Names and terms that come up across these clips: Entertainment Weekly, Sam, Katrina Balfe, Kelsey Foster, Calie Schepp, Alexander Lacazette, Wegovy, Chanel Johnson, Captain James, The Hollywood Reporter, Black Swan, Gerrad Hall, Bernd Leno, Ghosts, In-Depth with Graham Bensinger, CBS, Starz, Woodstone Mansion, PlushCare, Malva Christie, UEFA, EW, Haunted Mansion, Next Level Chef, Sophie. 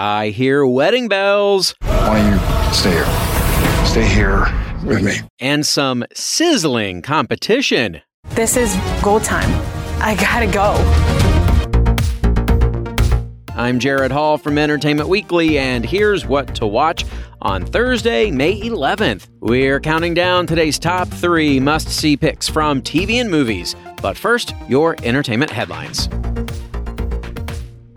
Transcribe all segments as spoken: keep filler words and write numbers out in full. I hear wedding bells. Why don't you stay here? Stay here with me. And some sizzling competition. This is go time. I gotta go. I'm Gerrad Hall from Entertainment Weekly, and here's what to watch on Thursday, May eleventh. We're counting down today's top three must-see picks from T V and movies. But first, your entertainment headlines.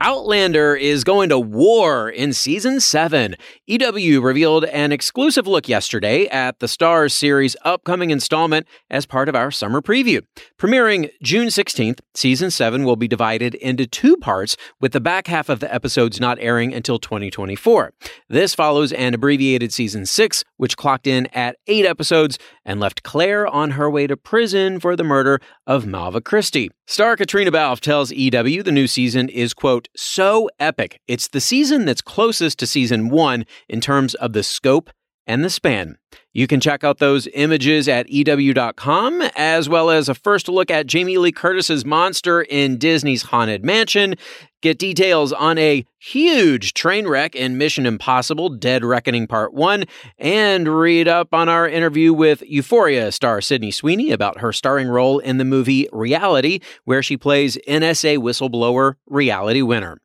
Outlander is going to war in Season seven. E W revealed an exclusive look yesterday at the Starz series' upcoming installment as part of our summer preview. Premiering June sixteenth, Season seven will be divided into two parts, with the back half of the episodes not airing until twenty twenty-four. This follows an abbreviated Season six, which clocked in at eight episodes and left Claire on her way to prison for the murder of Malva Christie. Star Katrina Balfe tells E W the new season is, quote, so epic. It's the season that's closest to season one in terms of the scope and the span. You can check out those images at E W dot com, as well as a first look at Jamie Lee Curtis's monster in Disney's Haunted Mansion. Get details on a huge train wreck in Mission Impossible Dead Reckoning Part one, and read up on our interview with Euphoria star Sydney Sweeney about her starring role in the movie Reality, where she plays N S A whistleblower Reality Winner.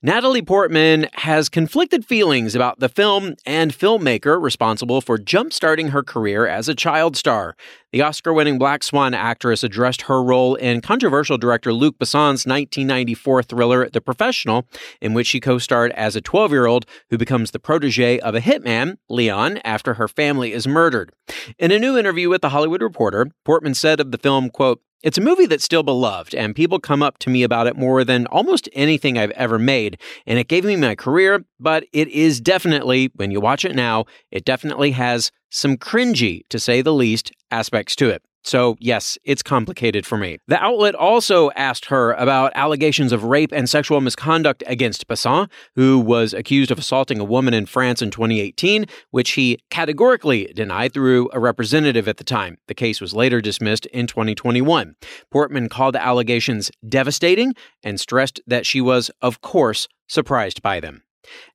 Natalie Portman has conflicted feelings about the film and filmmaker responsible for jump-starting her career as a child star. The Oscar-winning Black Swan actress addressed her role in controversial director Luc Besson's nineteen ninety-four thriller The Professional, in which she co-starred as a twelve-year-old who becomes the protege of a hitman, Leon, after her family is murdered. In a new interview with The Hollywood Reporter, Portman said of the film, quote, it's a movie that's still beloved, and people come up to me about it more than almost anything I've ever made, and it gave me my career, but it is definitely, when you watch it now, it definitely has some cringy, to say the least, aspects to it. So, yes, it's complicated for me. The outlet also asked her about allegations of rape and sexual misconduct against Besson, who was accused of assaulting a woman in France in twenty eighteen, which he categorically denied through a representative at the time. The case was later dismissed in twenty twenty-one. Portman called the allegations devastating and stressed that she was, of course, surprised by them.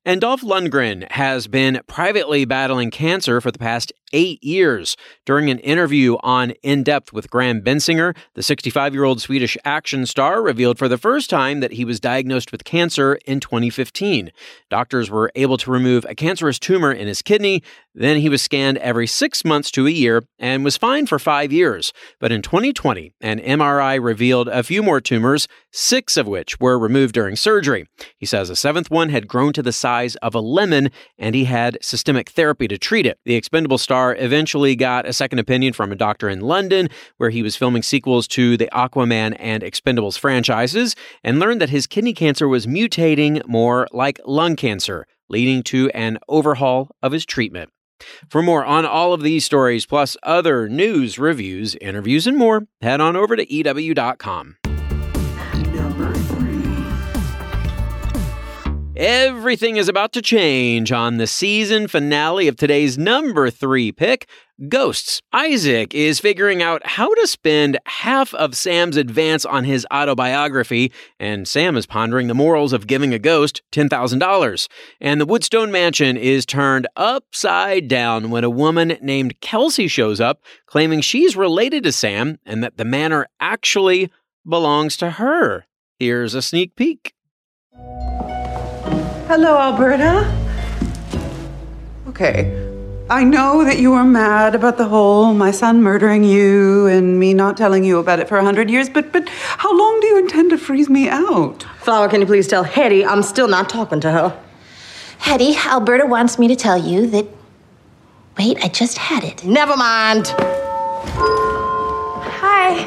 And Dolph Lundgren has been privately battling cancer for the past eight years. During an interview on In-Depth with Graham Bensinger, the sixty-five-year-old Swedish action star revealed for the first time that he was diagnosed with cancer in twenty fifteen. Doctors were able to remove a cancerous tumor in his kidney. Then he was scanned every six months to a year and was fine for five years. But in twenty twenty, an M R I revealed a few more tumors, six of which were removed during surgery. He says a seventh one had grown to the size of a lemon, and he had systemic therapy to treat it. The Expendables star eventually got a second opinion from a doctor in London, where he was filming sequels to the Aquaman and Expendables franchises, and learned that his kidney cancer was mutating more like lung cancer, leading to an overhaul of his treatment. For more on all of these stories, plus other news, reviews, interviews, and more, head on over to E W dot com. Everything is about to change on the season finale of today's number three pick, Ghosts. Isaac is figuring out how to spend half of Sam's advance on his autobiography, and Sam is pondering the morals of giving a ghost ten thousand dollars. And the Woodstone Mansion is turned upside down when a woman named Kelsey shows up, claiming she's related to Sam and that the manor actually belongs to her. Here's a sneak peek. Hello, Alberta. Okay, I know that you were mad about the whole my son murdering you and me not telling you about it for a hundred years, but but how long do you intend to freeze me out? Flower, can you please tell Hetty I'm still not talking to her? Hetty, Alberta wants me to tell you that... Wait, I just had it. Never mind. Hi.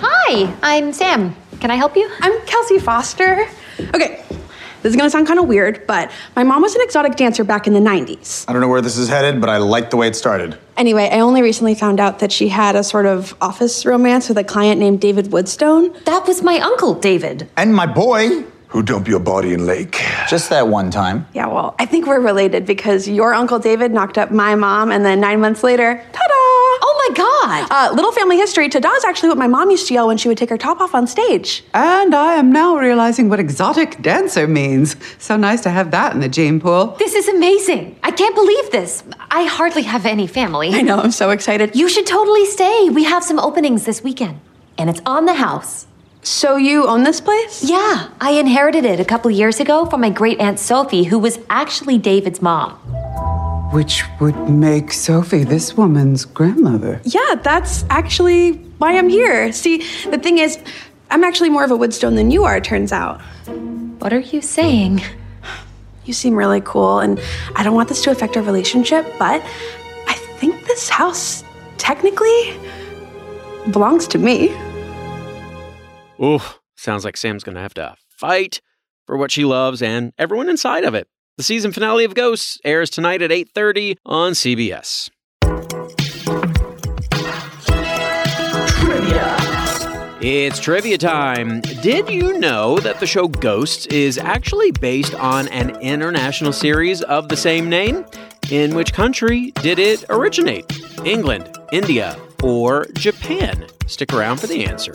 Hi, I'm Sam. Can I help you? I'm Kelsey Foster. Okay. This is gonna sound kind of weird, but my mom was an exotic dancer back in the nineties. I don't know where this is headed, but I like the way it started. Anyway, I only recently found out that she had a sort of office romance with a client named David Woodstone. That was my uncle, David. And my boy, who dumped your body in lake. Just that one time. Yeah, well, I think we're related because your uncle David knocked up my mom, and then nine months later, ta-da! God. Uh, little family history, ta-da is actually what my mom used to yell when she would take her top off on stage. And I am now realizing what exotic dancer means. So nice to have that in the gene pool. This is amazing. I can't believe this. I hardly have any family. I know, I'm so excited. You should totally stay. We have some openings this weekend, and it's on the house. So you own this place? Yeah, I inherited it a couple years ago from my great-aunt Sophie, who was actually David's mom. Which would make Sophie this woman's grandmother. Yeah, that's actually why I'm here. See, the thing is, I'm actually more of a Woodstone than you are, it turns out. What are you saying? You seem really cool, and I don't want this to affect our relationship, but I think this house technically belongs to me. Oof, sounds like Sam's gonna have to fight for what she loves and everyone inside of it. The season finale of Ghosts airs tonight at eight thirty on C B S. Trivia. It's trivia time. Did you know that the show Ghosts is actually based on an international series of the same name? In which country did it originate? England, India, or Japan? Stick around for the answer.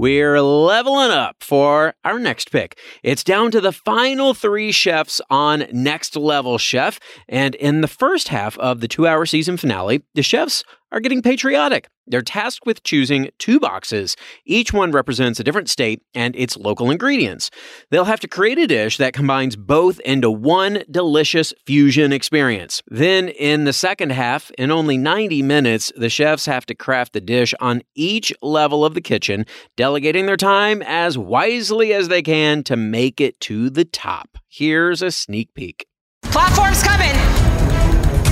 We're leveling up for our next pick. It's down to the final three chefs on Next Level Chef. And in the first half of the two-hour season finale, the chefs are getting patriotic. They're tasked with choosing two boxes. Each one represents a different state and its local ingredients. They'll have to create a dish that combines both into one delicious fusion experience. Then in the second half, in only ninety minutes, the chefs have to craft the dish on each level of the kitchen, delegating their time as wisely as they can to make it to the top. Here's a sneak peek. Platform's coming!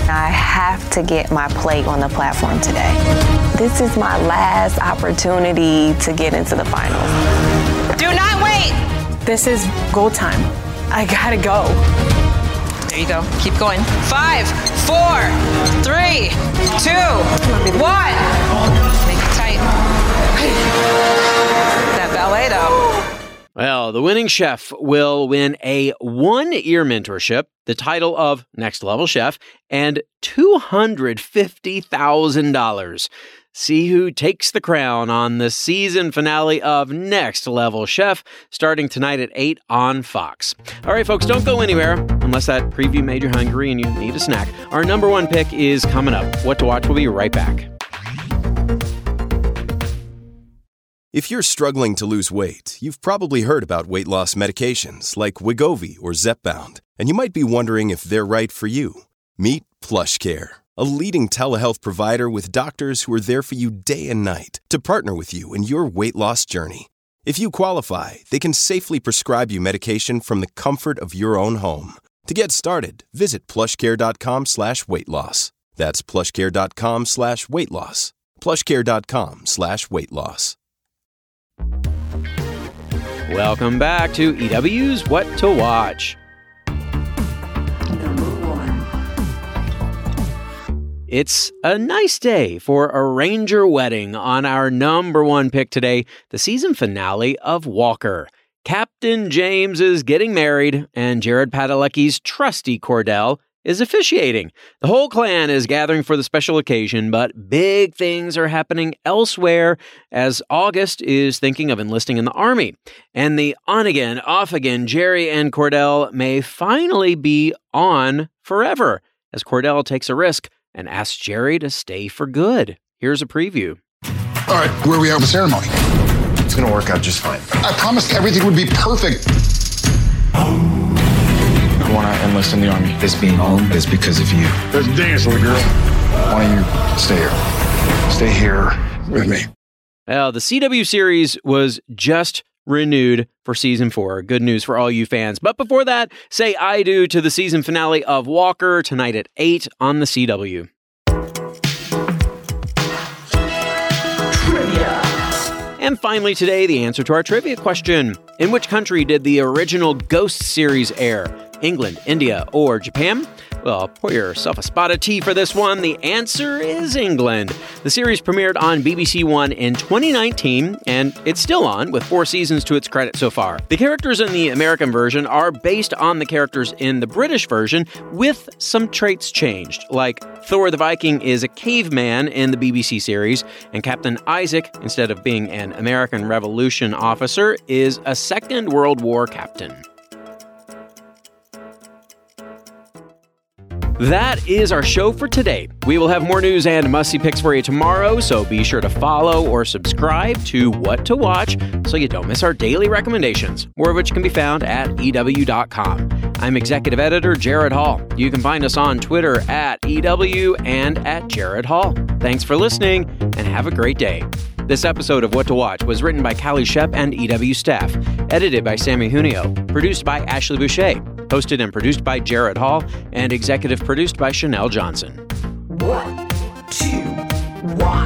I have to get my plate on the platform today. This is my last opportunity to get into the finals. Do not wait! This is go time. I gotta go. There you go. Keep going. Five, four, three, two, one. Make it tight. That ballet though. Well, the winning chef will win a one-year mentorship, the title of Next Level Chef, and two hundred fifty thousand dollars. See who takes the crown on the season finale of Next Level Chef, starting tonight at eight on Fox. All right, folks, don't go anywhere unless that preview made you hungry and you need a snack. Our number one pick is coming up. What to Watch will be right back. If you're struggling to lose weight, you've probably heard about weight loss medications like Wegovy or Zepbound, and you might be wondering if they're right for you. Meet PlushCare, a leading telehealth provider with doctors who are there for you day and night to partner with you in your weight loss journey. If you qualify, they can safely prescribe you medication from the comfort of your own home. To get started, visit plushcare.com slash weight loss. That's plushcare.com slash weight loss. plushcare.com slash weight loss. Welcome back to E W's What to Watch. Number one. It's a nice day for a ranger wedding on our number one pick today, the season finale of Walker. Captain James is getting married, and Jared Padalecki's trusty Cordell is officiating. The whole clan is gathering for the special occasion, but big things are happening elsewhere as August is thinking of enlisting in the Army. And the on-again, off-again Jerry and Cordell may finally be on forever as Cordell takes a risk and asks Jerry to stay for good. Here's a preview. All right, where are we at with the ceremony? It's going to work out just fine. I promised everything would be perfect. Oh. I want to enlist in the Army. This being home is because of you. Let's dance, little girl. Why don't you stay here? Stay here with me. Well, the C W series was just renewed for season four. Good news for all you fans. But before that, say I do to the season finale of Walker tonight at eight on the C W. And finally today, the answer to our trivia question. In which country did the original Ghosts series air? England, India, or Japan? Well, pour yourself a spot of tea for this one. The answer is England. The series premiered on B B C One in twenty nineteen, and it's still on, with four seasons to its credit so far. The characters in the American version are based on the characters in the British version, with some traits changed, like Thor the Viking is a caveman in the B B C series, and Captain Isaac, instead of being an American Revolution officer, is a Second World War captain. That is our show for today. We will have more news and must-see picks for you tomorrow, so be sure to follow or subscribe to What to Watch so you don't miss our daily recommendations, more of which can be found at E W dot com. I'm Executive Editor Gerrad Hall. You can find us on Twitter at E W and at Gerrad Hall. Thanks for listening, and have a great day. This episode of What to Watch was written by Callie Shep and E W staff, edited by Sammy Junio, produced by Ashley Boucher, hosted and produced by Gerrad Hall, and executive produced by Chanel Johnson. What to Watch.